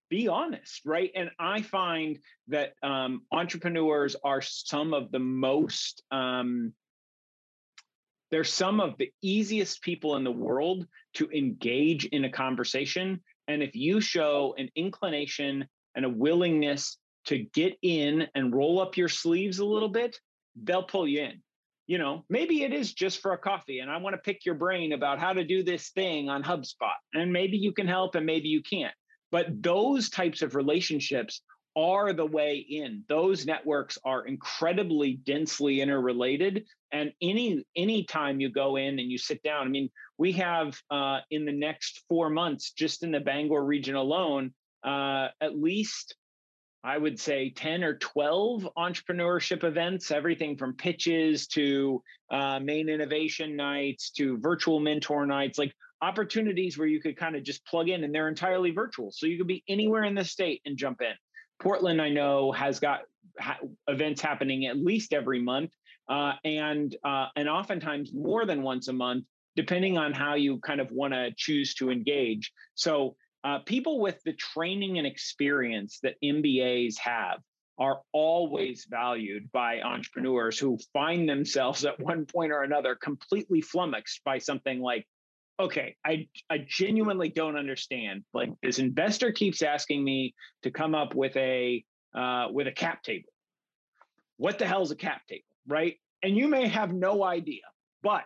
be honest, right? And I find that um, entrepreneurs are some of the most, um, they're some of the easiest people in the world to engage in a conversation. And if you show an inclination and a willingness to get in and roll up your sleeves a little bit, they'll pull you in. you know, maybe it is just for a coffee and I want to pick your brain about how to do this thing on HubSpot. And maybe you can help and maybe you can't. But those types of relationships are the way in. Those networks are incredibly densely interrelated. And any any time you go in and you sit down, I mean, we have uh, in the next four months, just in the Bangor region alone, uh, at least I would say ten or twelve entrepreneurship events, everything from pitches to uh, Maine Innovation Nights to virtual mentor nights, like opportunities where you could kind of just plug in and they're entirely virtual. So you could be anywhere in the state and jump in. Portland, I know, has got ha- events happening at least every month uh, and uh, and oftentimes more than once a month, depending on how you kind of want to choose to engage. So uh, people with the training and experience that M B As have are always valued by entrepreneurs who find themselves at one point or another completely flummoxed by something like, okay, I, I genuinely don't understand. Like, this investor keeps asking me to come up with a uh, with a cap table. What the hell is a cap table, right? And you may have no idea, but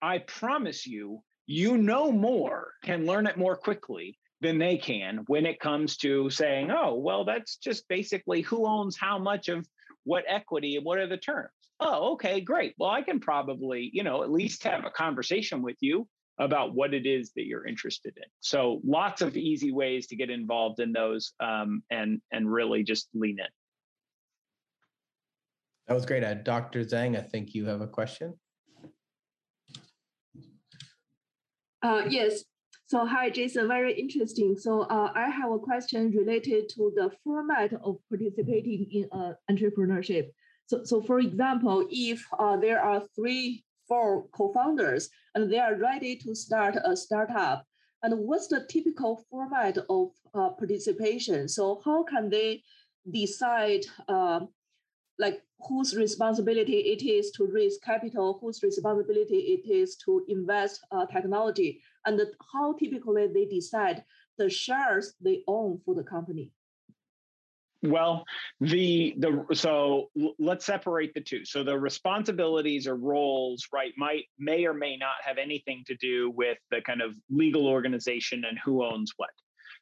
I promise you, you know more, can learn it more quickly than they can when it comes to saying, oh, well, that's just basically who owns how much of what equity and what are the terms. Oh, okay, great. Well, I can probably, you know, at least have a conversation with you about what it is that you're interested in. So lots of easy ways to get involved in those um, and, and really just lean in. That was great. Uh, Doctor Zhang, I think you have a question. Uh, yes. So hi, Jason, very interesting. So uh, I have a question related to the format of participating in uh, entrepreneurship. So, so for example, if uh, there are three for co-founders, and they are ready to start a startup. And what's the typical format of uh, participation? So how can they decide uh, like whose responsibility it is to raise capital, whose responsibility it is to invest uh, technology, and how typically they decide the shares they own for the company? Well, the the so let's separate the two. So the responsibilities or roles, right, might may or may not have anything to do with the kind of legal organization and who owns what.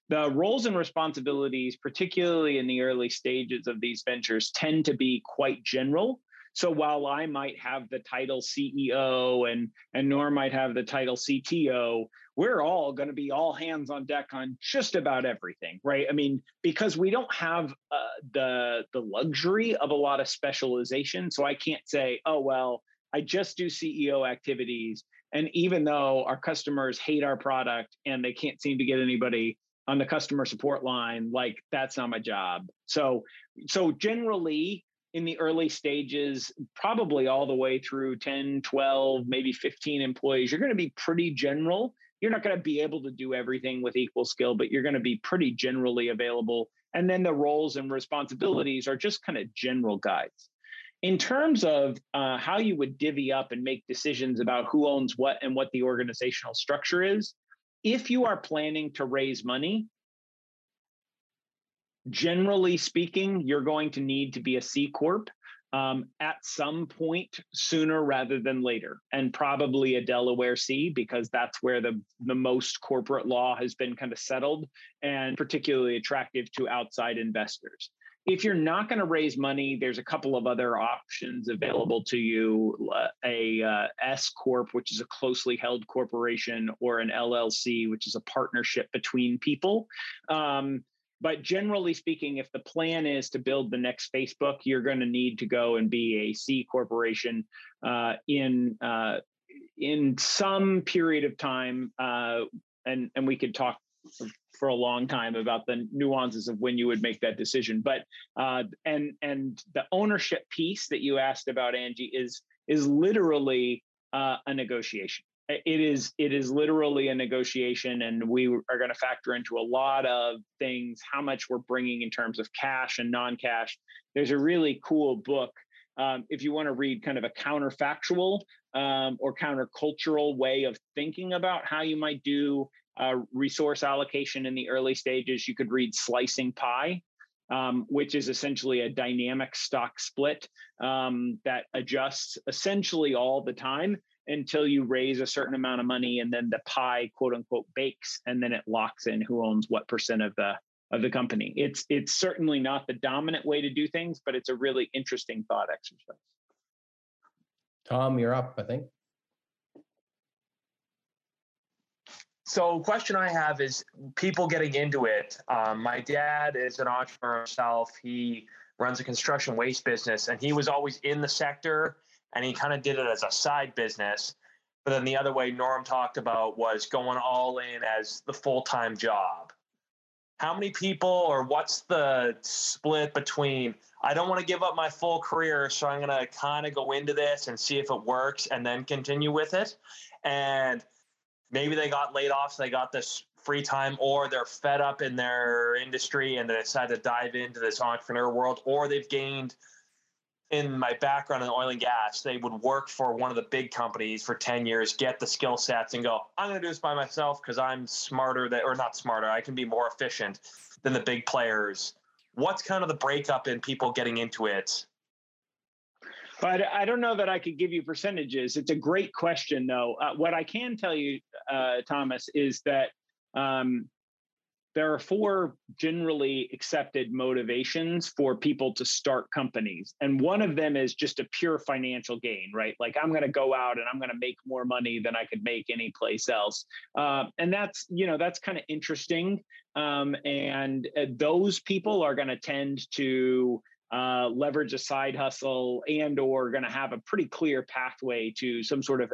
The roles and responsibilities, particularly in the early stages of these ventures, tend to be quite general. So while I might have the title C E O and, and Norm might have the title C T O, we're all going to be all hands on deck on just about everything, right? I mean, because we don't have uh, the, the luxury of a lot of specialization. So I can't say, oh, well, I just do C E O activities. And even though our customers hate our product and they can't seem to get anybody on the customer support line, like that's not my job. So, so generally, in the early stages, probably all the way through ten, twelve, maybe fifteen employees, you're going to be pretty general. You're not going to be able to do everything with equal skill, but you're going to be pretty generally available. And then the roles and responsibilities are just kind of general guides. In terms of uh, how you would divvy up and make decisions about who owns what and what the organizational structure is, if you are planning to raise money, generally speaking, you're going to need to be a C Corp um, at some point sooner rather than later, and probably a Delaware C, because that's where the, the most corporate law has been kind of settled and particularly attractive to outside investors. If you're not going to raise money, there's a couple of other options available to you, a uh, S Corp, which is a closely held corporation, or an L L C, which is a partnership between people. Um, But generally speaking, if the plan is to build the next Facebook, you're going to need to go and be a C corporation uh, in uh, in some period of time. Uh, and, and we could talk for a long time about the nuances of when you would make that decision. But uh, and and the ownership piece that you asked about, Angie, is is literally uh, a negotiation. It is it is literally a negotiation, and we are going to factor into a lot of things, how much we're bringing in terms of cash and non-cash. There's a really cool book, um, if you want to read kind of a counterfactual um, or countercultural way of thinking about how you might do uh, resource allocation in the early stages. You could read Slicing Pie. um, which is essentially a dynamic stock split um, that adjusts essentially all the time until you raise a certain amount of money, and then the pie, quote unquote, bakes, and then it locks in who owns what percent of the of the company. It's it's certainly not the dominant way to do things, but it's a really interesting thought exercise. Tom, you're up, I think. So question I have is people getting into it. Um, my dad is an entrepreneur himself. He runs a construction waste business, and he was always in the sector, and he kind of did it as a side business. But then the other way Norm talked about was going all in as the full-time job. How many people, or what's the split between, I don't want to give up my full career, so I'm going to kind of go into this and see if it works and then continue with it. And maybe they got laid off, so they got this free time, or they're fed up in their industry and they decide to dive into this entrepreneur world, or they've gained, in my background in oil and gas, they would work for one of the big companies for ten years, get the skill sets, and go, I'm going to do this by myself because I'm smarter that, or not smarter, I can be more efficient than the big players. What's kind of the breakup in people getting into it? But I don't know that I could give you percentages. It's a great question, though. Uh, what I can tell you, uh, Thomas, is that um, there are four generally accepted motivations for people to start companies. And one of them is just a pure financial gain, right? Like, I'm going to go out and I'm going to make more money than I could make any place else. Uh, and that's, you know, that's kind of interesting. Um, and uh, those people are going to tend to uh, leverage a side hustle, and or going to have a pretty clear pathway to some sort of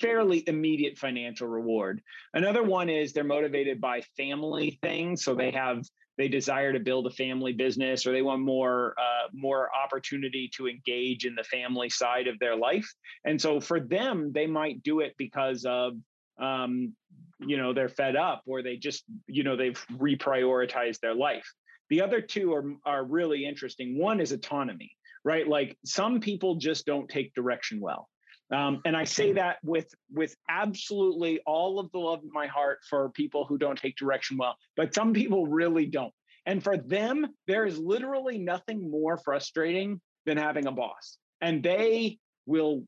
fairly immediate financial reward. Another one is they're motivated by family things. So they have, they desire to build a family business, or they want more, uh, more opportunity to engage in the family side of their life. And so for them, they might do it because of, um, you know, they're fed up, or they just, you know, they've reprioritized their life. The other two are, are really interesting. One is autonomy, right? Like, some people just don't take direction well. Um, and I say that with with absolutely all of the love in my heart for people who don't take direction well, but some people really don't. And for them, there is literally nothing more frustrating than having a boss. And they will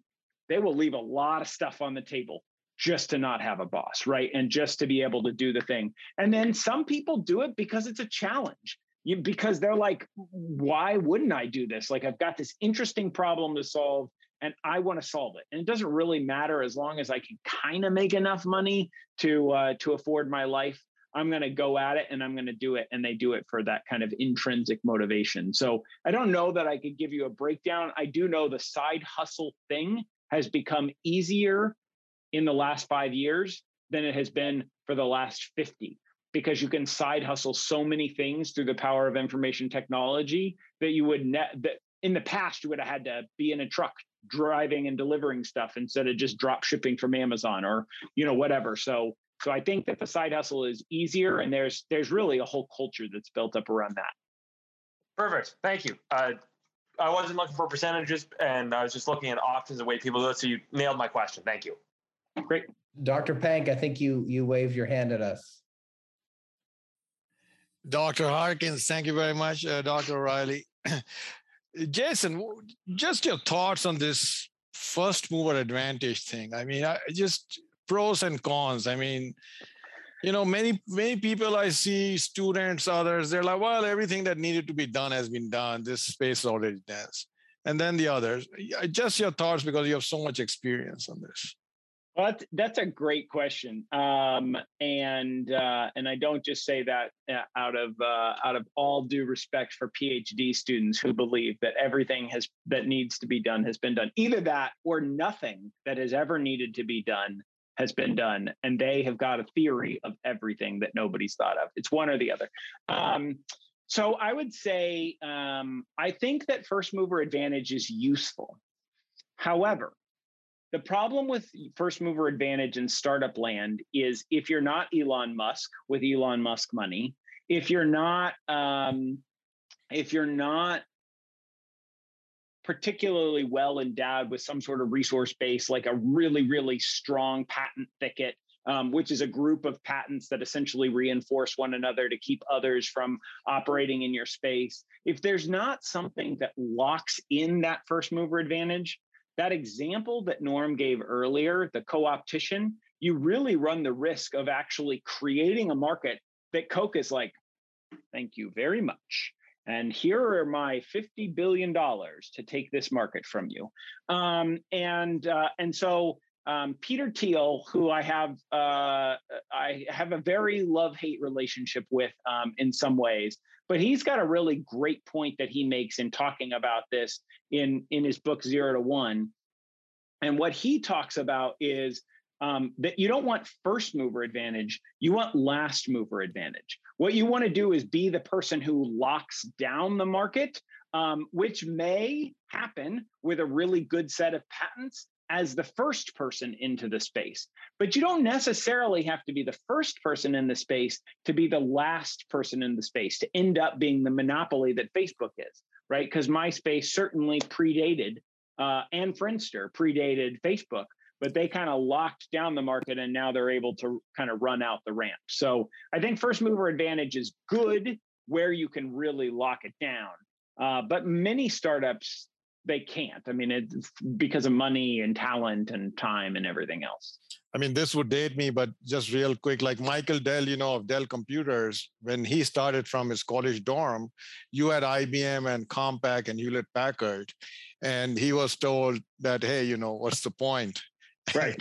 they will leave a lot of stuff on the table just to not have a boss, right? And just to be able to do the thing. And then some people do it because it's a challenge. You, because they're like, why wouldn't I do this? Like, I've got this interesting problem to solve, and I want to solve it. And it doesn't really matter, as long as I can kind of make enough money to uh, to afford my life, I'm going to go at it and I'm going to do it. And they do it for that kind of intrinsic motivation. So I don't know that I could give you a breakdown. I do know the side hustle thing has become easier in the last five years than it has been for the last fifty. Because you can side hustle so many things through the power of information technology that you would ne- that in the past you would have had to be in a truck driving and delivering stuff instead of just drop shipping from Amazon, or, you know, whatever. So so I think that the side hustle is easier, and there's there's really a whole culture that's built up around that. Perfect. Thank you. Uh, I wasn't looking for percentages, and I was just looking at options of way people do it. So you nailed my question. Thank you. Great, Doctor Pank. I think you you waved your hand at us. Doctor Harkins, thank you very much. Uh, Doctor O'Reilly. Jason, just your thoughts on this first mover advantage thing. I mean, I, just pros and cons. I mean, you know, many, many people I see, students, others, they're like, well, everything that needed to be done has been done. This space is already dense. And then the others. Just your thoughts, because you have so much experience on this. Well, that's, that's a great question, um, and uh, and I don't just say that out of uh, out of all due respect for PhD students who believe that everything has that needs to be done has been done. Either that, or nothing that has ever needed to be done has been done, and they have got a theory of everything that nobody's thought of. It's one or the other. Um, so I would say um, I think that first mover advantage is useful. However, the problem with first mover advantage in startup land is if you're not Elon Musk with Elon Musk money, if you're not um, if you're not particularly well endowed with some sort of resource base, like a really, really strong patent thicket, um, which is a group of patents that essentially reinforce one another to keep others from operating in your space. If there's not something that locks in that first mover advantage, that example that Norm gave earlier, the co-optition, you really run the risk of actually creating a market that Coke is like, thank you very much. And here are my fifty billion dollars to take this market from you. Um, and uh, and so um, Peter Thiel, who I have uh, I have a very love-hate relationship with um, in some ways, but he's got a really great point that he makes in talking about this in, in his book, Zero to One. And what he talks about is Um, that you don't want first mover advantage, you want last mover advantage. What you want to do is be the person who locks down the market, um, which may happen with a really good set of patents as the first person into the space. But you don't necessarily have to be the first person in the space to be the last person in the space, to end up being the monopoly that Facebook is, right? Because MySpace certainly predated, uh, and Friendster predated Facebook, but they kind of locked down the market and now they're able to kind of run out the ramp. So I think first mover advantage is good where you can really lock it down. Uh, but many startups, they can't. I mean, it's because of money and talent and time and everything else. I mean, this would date me, but just real quick, like Michael Dell, you know, of Dell Computers, when he started from his college dorm, you had I B M and Compaq and Hewlett Packard, and he was told that, hey, you know, what's the point? Right.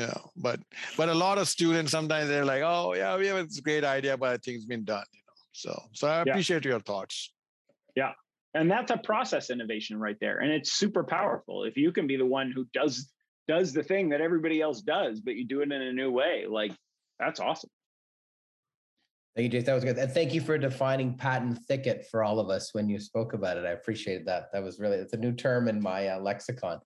Yeah. But but a lot of students, sometimes they're like, oh, yeah, we have this great idea, but I think it's been done. You know. So so I appreciate yeah. your thoughts. Yeah. And that's a process innovation right there. And it's super powerful. If you can be the one who does does the thing that everybody else does, but you do it in a new way, like that's awesome. Thank you, Jason. That was good. And thank you for defining patent thicket for all of us when you spoke about it. I appreciated that. That was really, it's a new term in my uh, lexicon.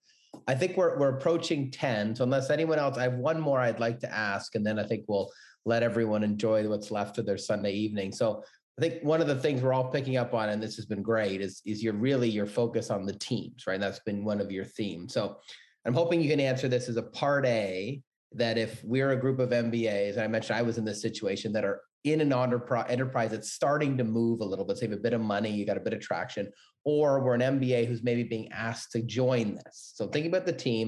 I think we're we're approaching ten. So unless anyone else, I have one more I'd like to ask, and then I think we'll let everyone enjoy what's left of their Sunday evening. So I think one of the things we're all picking up on, and this has been great, is, is your really your focus on the teams, right? And that's been one of your themes. So I'm hoping you can answer this as a part A, that if we're a group of M B As, and I mentioned I was in this situation, that are in an enterprise that's starting to move a little bit, save a bit of money, you got a bit of traction, or we're an M B A who's maybe being asked to join this. So thinking about the team,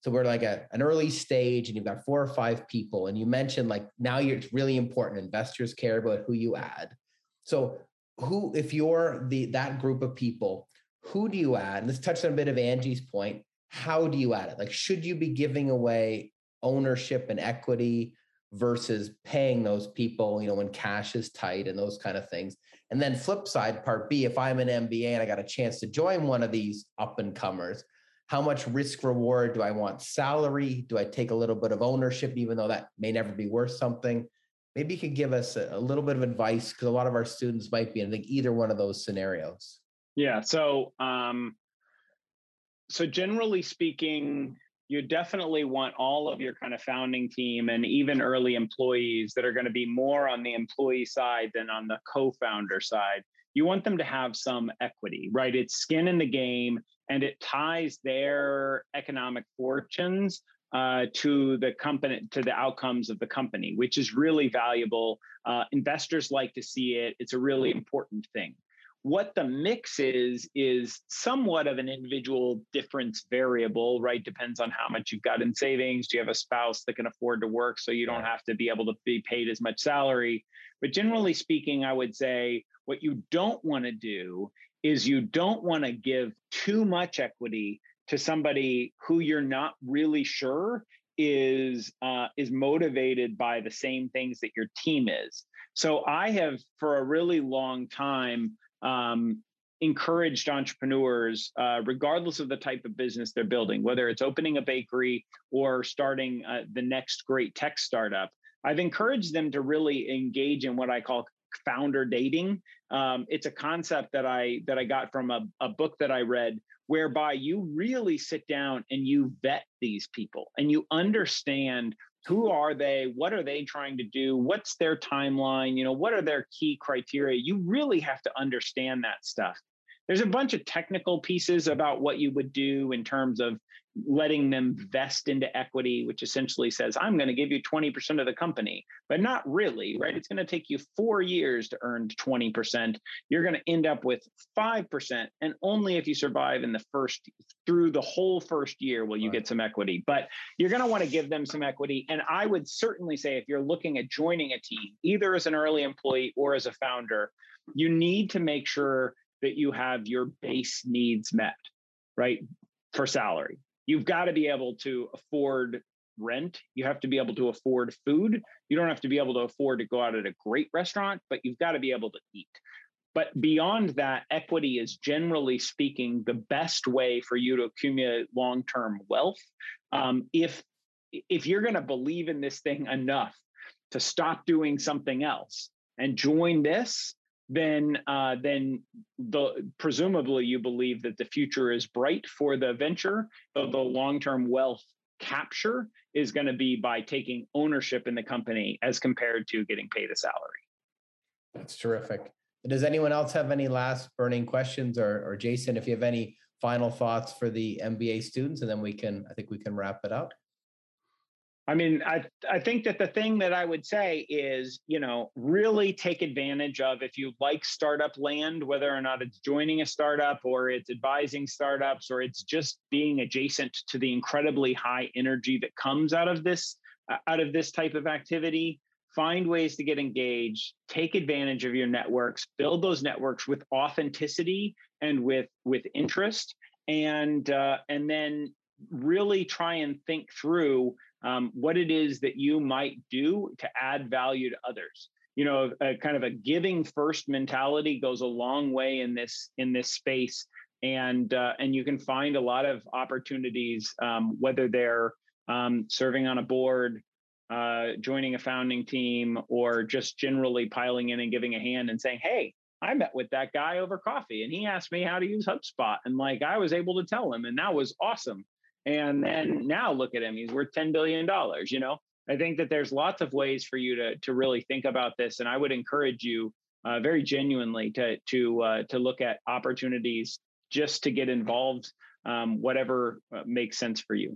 so we're like a, an early stage and you've got four or five people, and you mentioned like now you're, it's really important, investors care about who you add. So who, if you're the that group of people, who do you add? And this touched on a bit of Angie's point, how do you add it? Like, should you be giving away ownership and equity versus paying those people, you know, when cash is tight and those kind of things? And then flip side, part B, if I'm an M B A and I got a chance to join one of these up and comers, how much risk reward do I want? Salary? Do I take a little bit of ownership, even though that may never be worth something? Maybe you could give us a, a little bit of advice, because a lot of our students might be in, I think, either one of those scenarios. Yeah. So, um, so generally speaking, you definitely want all of your kind of founding team and even early employees that are going to be more on the employee side than on the co-founder side. You want them to have some equity, right? It's skin in the game, and it ties their economic fortunes uh, to the company, to the outcomes of the company, which is really valuable. Uh, investors like to see it. It's a really important thing. What the mix is, is somewhat of an individual difference variable, right? Depends on how much you've got in savings. Do you have a spouse that can afford to work so you don't have to be able to be paid as much salary? But generally speaking, I would say what you don't want to do is you don't want to give too much equity to somebody who you're not really sure is uh, is motivated by the same things that your team is. So I have, for a really long time, Um, encouraged entrepreneurs, uh, regardless of the type of business they're building, whether it's opening a bakery or starting uh, the next great tech startup, I've encouraged them to really engage in what I call founder dating. Um, it's a concept that I that I got from a, a book that I read, whereby you really sit down and you vet these people and you understand who are they, what are they trying to do, what's their timeline, you know, what are their key criteria. You really have to understand that stuff. There's a bunch of technical pieces about what you would do in terms of letting them vest into equity, which essentially says, I'm going to give you twenty percent of the company, but not really, right? It's going to take you four years to earn twenty percent. You're going to end up with five percent. And only if you survive in the first, through the whole first year, will you right. get some equity. But you're going to want to give them some equity. And I would certainly say, if you're looking at joining a team, either as an early employee or as a founder, you need to make sure that you have your base needs met, right? For salary. You've got to be able to afford rent. You have to be able to afford food. You don't have to be able to afford to go out at a great restaurant, but you've got to be able to eat. But beyond that, equity is, generally speaking, the best way for you to accumulate long-term wealth. Um, if, if you're going to believe in this thing enough to stop doing something else and join this, then uh, then the, presumably you believe that the future is bright for the venture, but the long-term wealth capture is going to be by taking ownership in the company as compared to getting paid a salary. That's terrific. Does anyone else have any last burning questions? Or, or Jason, if you have any final thoughts for the M B A students, and then we can, I think we can wrap it up. I mean, I, I think that the thing that I would say is, you know, really take advantage of, if you like startup land, whether or not it's joining a startup or it's advising startups or it's just being adjacent to the incredibly high energy that comes out of this, uh, out of this type of activity. Find ways to get engaged, take advantage of your networks, build those networks with authenticity and with, with interest, and, uh, and then really try and think through Um, what it is that you might do to add value to others. You know, a, a kind of a giving first mentality goes a long way in this in this space, and uh, and you can find a lot of opportunities, um, whether they're um, serving on a board, uh, joining a founding team, or just generally piling in and giving a hand and saying, "Hey, I met with that guy over coffee, and he asked me how to use HubSpot, and like I was able to tell him, and that was awesome." And then now look at him, he's worth ten billion dollars. You know, I think that there's lots of ways for you to, to really think about this. And I would encourage you uh, very genuinely to, to, uh, to look at opportunities just to get involved, um, whatever makes sense for you.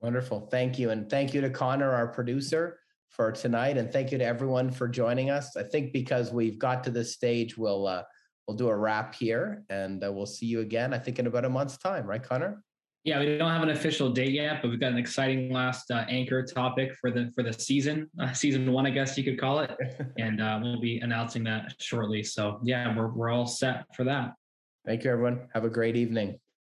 Wonderful. Thank you. And thank you to Connor, our producer, for tonight. And thank you to everyone for joining us. I think because we've got to this stage, we'll, uh, we'll do a wrap here, and uh, we'll see you again, I think, in about a month's time, right, Connor? Yeah, we don't have an official date yet, but we've got an exciting last uh, anchor topic for the for the season, uh, season one, I guess you could call it. And uh, we'll be announcing that shortly. So yeah, we're we're all set for that. Thank you, everyone. Have a great evening.